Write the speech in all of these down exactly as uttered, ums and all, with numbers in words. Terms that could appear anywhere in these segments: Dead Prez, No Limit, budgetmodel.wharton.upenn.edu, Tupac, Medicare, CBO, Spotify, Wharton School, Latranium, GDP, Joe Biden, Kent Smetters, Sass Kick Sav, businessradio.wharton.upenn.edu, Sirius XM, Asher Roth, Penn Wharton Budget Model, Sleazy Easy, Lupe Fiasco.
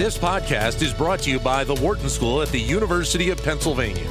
This podcast is brought to you by the Wharton School at the University of Pennsylvania.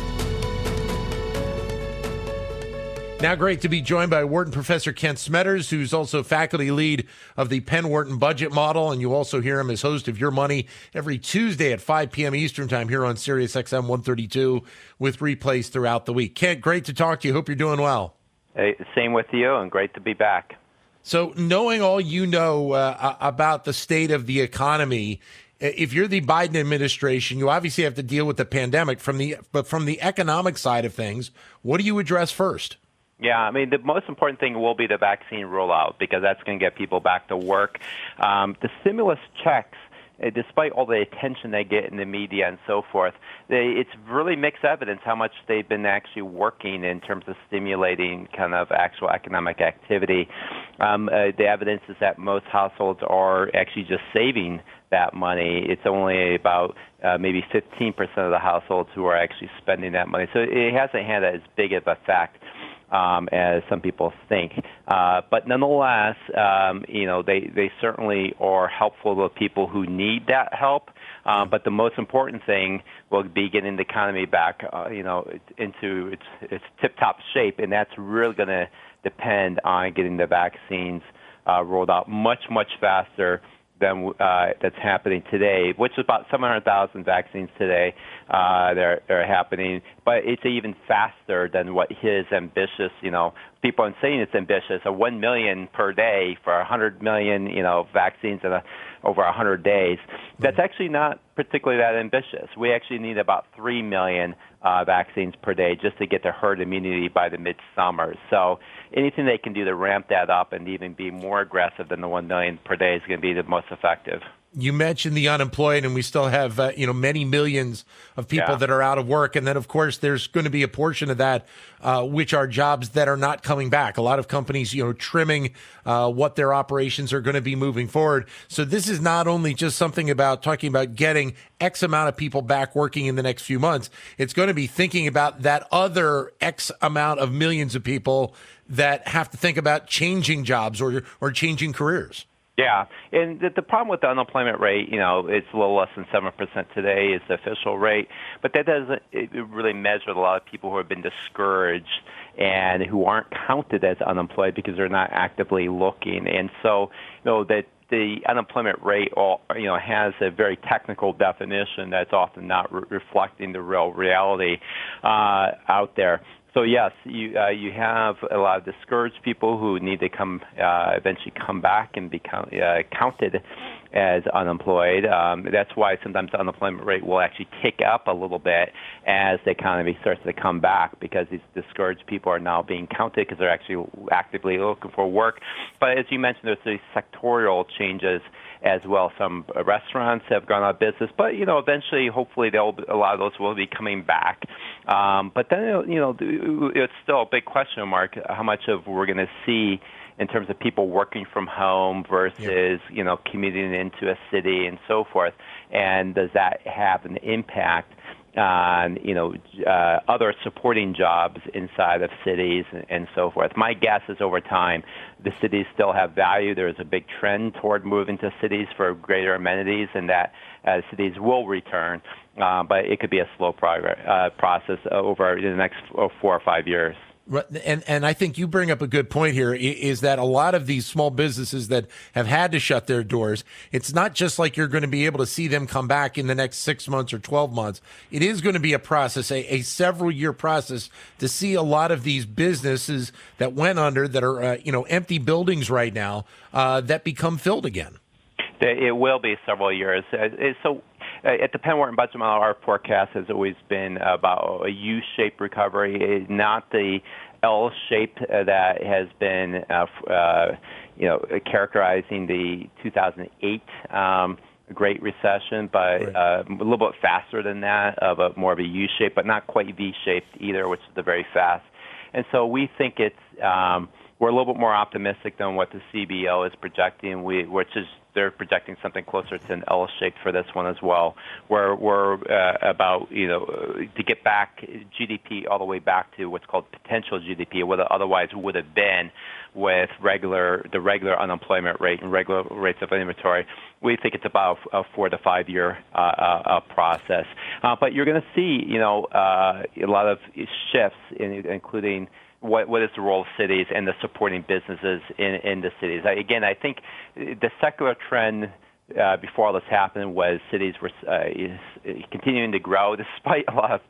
Now great to be joined by Wharton Professor Kent Smetters, who's also faculty lead of the Penn Wharton Budget Model, and you also hear him as host of Your Money every Tuesday at five p.m. Eastern Time here on Sirius X M one thirty-two with replays throughout the week. Kent, great to talk to you. Hope you're doing well. Hey, same with you, and great to be back. So knowing all you know uh, about the state of the economy, if you're the Biden administration, you obviously have to deal with the pandemic. From the but from the economic side of things, what do you address first? Yeah, I mean, the most important thing will be the vaccine rollout, because that's going to get people back to work. Um, the stimulus checks, uh, despite all the attention they get in the media and so forth, they, it's really mixed evidence how much they've been actually working in terms of stimulating kind of actual economic activity. Um, uh, the evidence is that most households are actually just saving that money. It's only about uh, maybe fifteen percent of the households who are actually spending that money. So it hasn't had as big of a effect Um, as some people think. Uh, but nonetheless, um, you know, they, they certainly are helpful to people who need that help. Uh, but the most important thing will be getting the economy back, uh, you know, into its, its tip-top shape. And that's really going to depend on getting the vaccines uh, rolled out much, much faster than uh, that's happening today, which is about seven hundred thousand vaccines today uh, that are, are happening. But it's even faster than what his ambitious, you know, people are saying it's ambitious, a one million per day for one hundred million, you know, vaccines in a, over one hundred days. That's actually not particularly that ambitious. We actually need about three million uh, vaccines per day just to get to herd immunity by the midsummer. So anything they can do to ramp that up and even be more aggressive than the one million per day is going to be the most effective. You mentioned the unemployed, and we still have, uh, you know, many millions of people yeah. that are out of work. And then, of course, there's going to be a portion of that, uh, which are jobs that are not coming back. A lot of companies, you know, trimming uh, what their operations are going to be moving forward. So this is not only just something about talking about getting X amount of people back working in the next few months. It's going to be thinking about that other X amount of millions of people that have to think about changing jobs or or changing careers. Yeah, and the problem with the unemployment rate, you know, it's a little less than seven percent today is the official rate, but that doesn't it really measure a lot of people who have been discouraged and who aren't counted as unemployed because they're not actively looking. And so, you know, that the unemployment rate, all, you know, has a very technical definition that's often not re- reflecting the real reality uh, out there. So yes, you uh, you have a lot of discouraged people who need to come uh, eventually come back and be count, uh, counted as unemployed. Um, that's why sometimes the unemployment rate will actually tick up a little bit as the economy starts to come back, because these discouraged people are now being counted because they're actually actively looking for work. But as you mentioned, there's these sectorial changes as well. Some restaurants have gone out of business, but, you know, eventually, hopefully, they'll, a lot of those will be coming back. Um, but then, you know, it's still a big question mark how much of we're going to see in terms of people working from home versus, yeah. you know, commuting into a city and so forth. And does that have an impact on, you know, uh, other supporting jobs inside of cities and, and so forth? My guess is over time, the cities still have value. There is a big trend toward moving to cities for greater amenities, and that uh, cities will return. Uh, but it could be a slow progress, uh, process over the next four or five years. And and I think you bring up a good point here, is that a lot of these small businesses that have had to shut their doors, it's not just like you're going to be able to see them come back in the next six months or twelve months. It is going to be a process, a, a several year process to see a lot of these businesses that went under, that are, uh, you know, empty buildings right now, uh, that become filled again. It will be several years. So at the Penn Wharton Budget Model, our forecast has always been about a U-shaped recovery, not the L-shaped that has been, uh, uh, you know, characterizing the two thousand eight um, Great Recession, but right. uh, a little bit faster than that, of a more of a U-shape, but not quite V-shaped either, which is the very fast. And so we think it's um, we're a little bit more optimistic than what the C B O is projecting, we, which is they're projecting something closer to an L-shaped for this one as well, where we're uh, about, you know, to get back G D P all the way back to what's called potential G D P, what it otherwise would have been with regular the regular unemployment rate and regular rates of inventory. We think it's about a four to five year uh, uh, process. Uh, but you're going to see, you know, uh, a lot of shifts, in, including What, what is the role of cities and the supporting businesses in, in the cities? I, again, I think the secular trend uh, before all this happened was cities were uh, is continuing to grow despite a lot of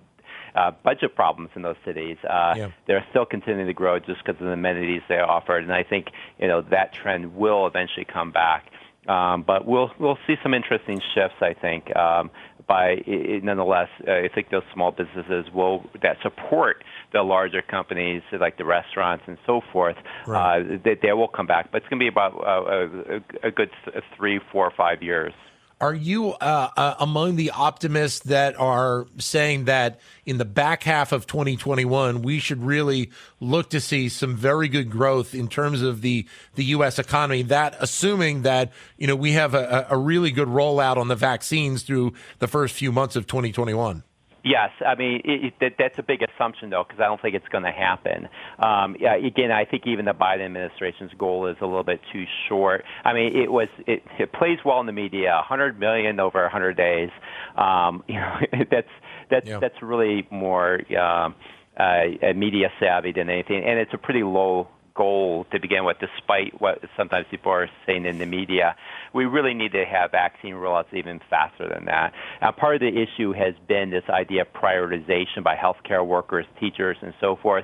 uh, budget problems in those cities. Uh, yeah. They're still continuing to grow just because of the amenities they offered, and I think you know that trend will eventually come back. Um, but we'll we'll see some interesting shifts, I think. Um, by it, nonetheless, uh, I think those small businesses will that support the larger companies, like the restaurants and so forth. Right. Uh, they, they will come back, but it's going to be about uh, a, a good three, four, five years. Are you uh, uh, among the optimists that are saying that in the back half of twenty twenty-one, we should really look to see some very good growth in terms of the, the U S economy, that assuming that, you know, we have a, a really good rollout on the vaccines through the first few months of twenty twenty-one? Yes, I mean it, it, that's a big assumption, though, because I don't think it's going to happen. Um, yeah, again, I think even the Biden administration's goal is a little bit too short. I mean, it was it, it plays well in the media, one hundred million over one hundred days. Um, you know, that's that's yeah. that's really more um, uh, media savvy than anything, and it's a pretty low goal to begin with, despite what sometimes people are saying in the media. We really need to have vaccine rollouts even faster than that. Now, part of the issue has been this idea of prioritization by healthcare workers, teachers, and so forth.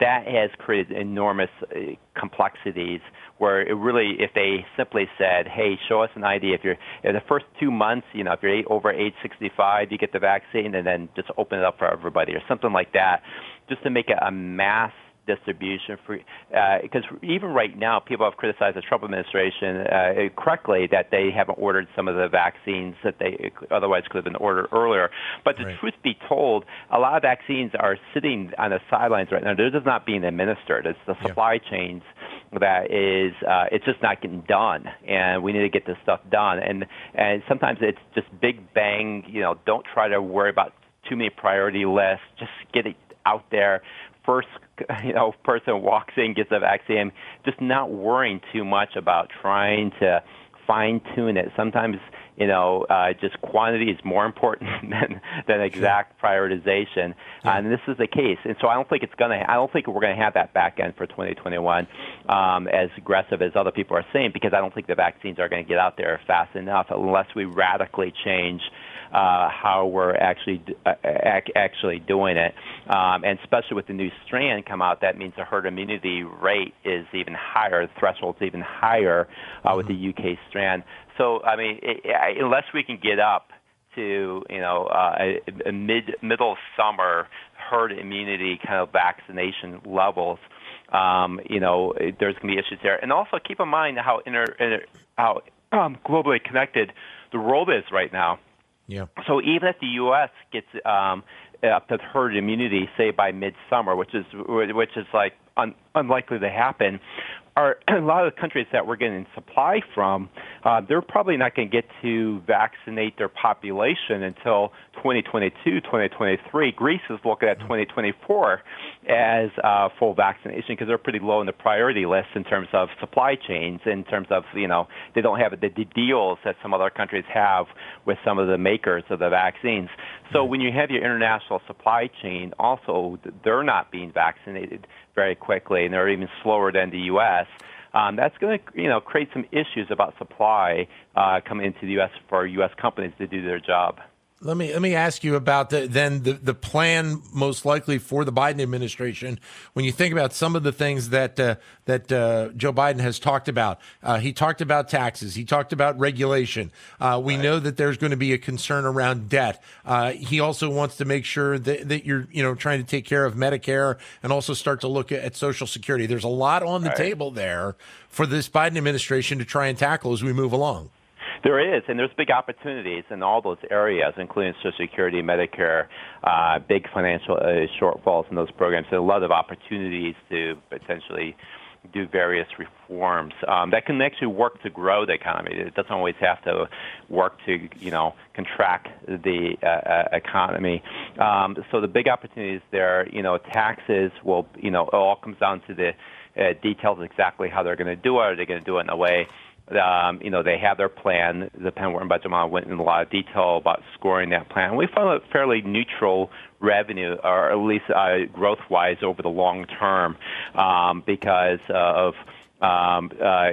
That has created enormous uh, complexities where it really, if they simply said, hey, show us an I D, if you're in the first two months, you know, if you're eight, over age sixty-five, you get the vaccine, and then just open it up for everybody or something like that, just to make it a mass distribution for, uh, because even right now, people have criticized the Trump administration uh, correctly that they haven't ordered some of the vaccines that they otherwise could have been ordered earlier. But the right. truth be told, a lot of vaccines are sitting on the sidelines right now. They're just not being administered. It's the supply yeah. chains that is, uh, it's just not getting done, and we need to get this stuff done. And and sometimes it's just big bang, you know, don't try to worry about too many priority lists. Just get it out there. First, you know, person walks in, gets a vaccine, just not worrying too much about trying to fine-tune it. Sometimes, you know, uh, just quantity is more important than, than exact prioritization, yeah. and this is the case. And so I don't think it's going to. I don't think we're going to have that back end for twenty twenty-one um, as aggressive as other people are saying, because I don't think the vaccines are going to get out there fast enough unless we radically change uh, how we're actually uh, ac- actually doing it. Um, and especially with the new strand come out, that means the herd immunity rate is even higher, the threshold's even higher uh, mm-hmm. with the U K strand. So, I mean, it, it, unless we can get up to, you know, uh, a, a mid, middle summer herd immunity kind of vaccination levels, um, you know, there's going to be issues there. And also keep in mind how inter, inter, how um, globally connected the world is right now. Yeah. So even if the U S gets um, up to herd immunity, say by midsummer, which is which is like un, unlikely to happen, are a lot of the countries that we're getting supply from, uh, they're probably not going to get to vaccinate their population until twenty twenty-two, twenty twenty-three. Greece is looking at twenty twenty-four as uh, full vaccination because they're pretty low in the priority list in terms of supply chains, in terms of, you know, they don't have the deals that some other countries have with some of the makers of the vaccines. So when you have your international supply chain, also, they're not being vaccinated very quickly, and they're even slower than the U S. Um, that's going to, you know, create some issues about supply uh, coming into the U S for U S companies to do their job. Let me let me ask you about the, then the, the plan most likely for the Biden administration. When you think about some of the things that uh, that uh, Joe Biden has talked about, uh, he talked about taxes. He talked about regulation. Uh, we right. know that there's going to be a concern around debt. Uh, he also wants to make sure that, that you're you know trying to take care of Medicare and also start to look at, at Social Security. There's a lot on the right. table there for this Biden administration to try and tackle as we move along. There is, and there's big opportunities in all those areas, including Social Security, Medicare, uh, big financial uh, shortfalls in those programs. So a lot of opportunities to potentially do various reforms um, that can actually work to grow the economy. It doesn't always have to work to, you know, contract the uh, economy. Um, so the big opportunities there, you know, taxes will, you know, it all comes down to the uh, details of exactly how they're going to do it. Are they going to do it in a way? Um, you know, they have their plan. The Penn Wharton Budget Model went in a lot of detail about scoring that plan. We found a fairly neutral revenue, or at least uh, growth-wise, over the long term um, because of um, uh,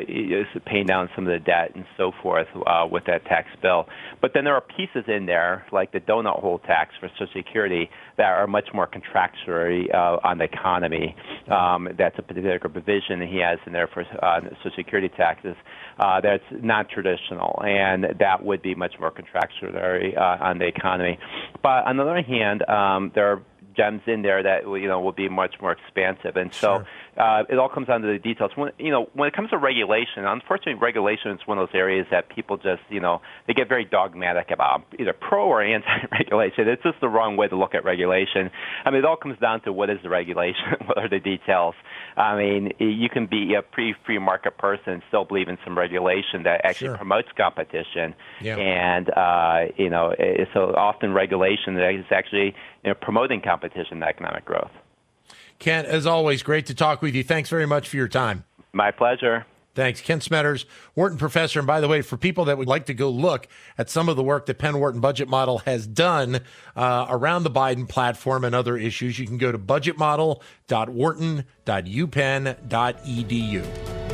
paying down some of the debt and so forth uh, with that tax bill. But then there are pieces in there, like the donut hole tax for Social Security, that are much more contractual uh, on the economy. Um, that's a particular provision he has in there for uh, Social Security taxes uh, that's not traditional, and that would be much more contractual uh, on the economy. But on the other hand, um, there are gems in there that, you know, will be much more expansive. And so sure. uh, it all comes down to the details. When, you know, when it comes to regulation, unfortunately, regulation is one of those areas that people just, you know, they get very dogmatic about, either pro or anti-regulation. It's just the wrong way to look at regulation. I mean, it all comes down to what is the regulation, what are the details. I mean, you can be a pre-free market person and still believe in some regulation that actually sure. promotes competition. Yeah. And, uh, you know, so often regulation is actually, you know, promoting competition. Competition, economic growth. Kent, as always, great to talk with you. Thanks very much for your time. My pleasure. Thanks. Kent Smetters, Wharton professor. And by the way, for people that would like to go look at some of the work that Penn Wharton Budget Model has done uh, around the Biden platform and other issues, you can go to budget model dot wharton dot u penn dot e d u.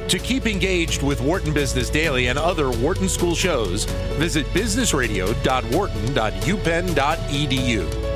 To keep engaged with Wharton Business Daily and other Wharton School shows, visit business radio dot wharton dot u penn dot e d u.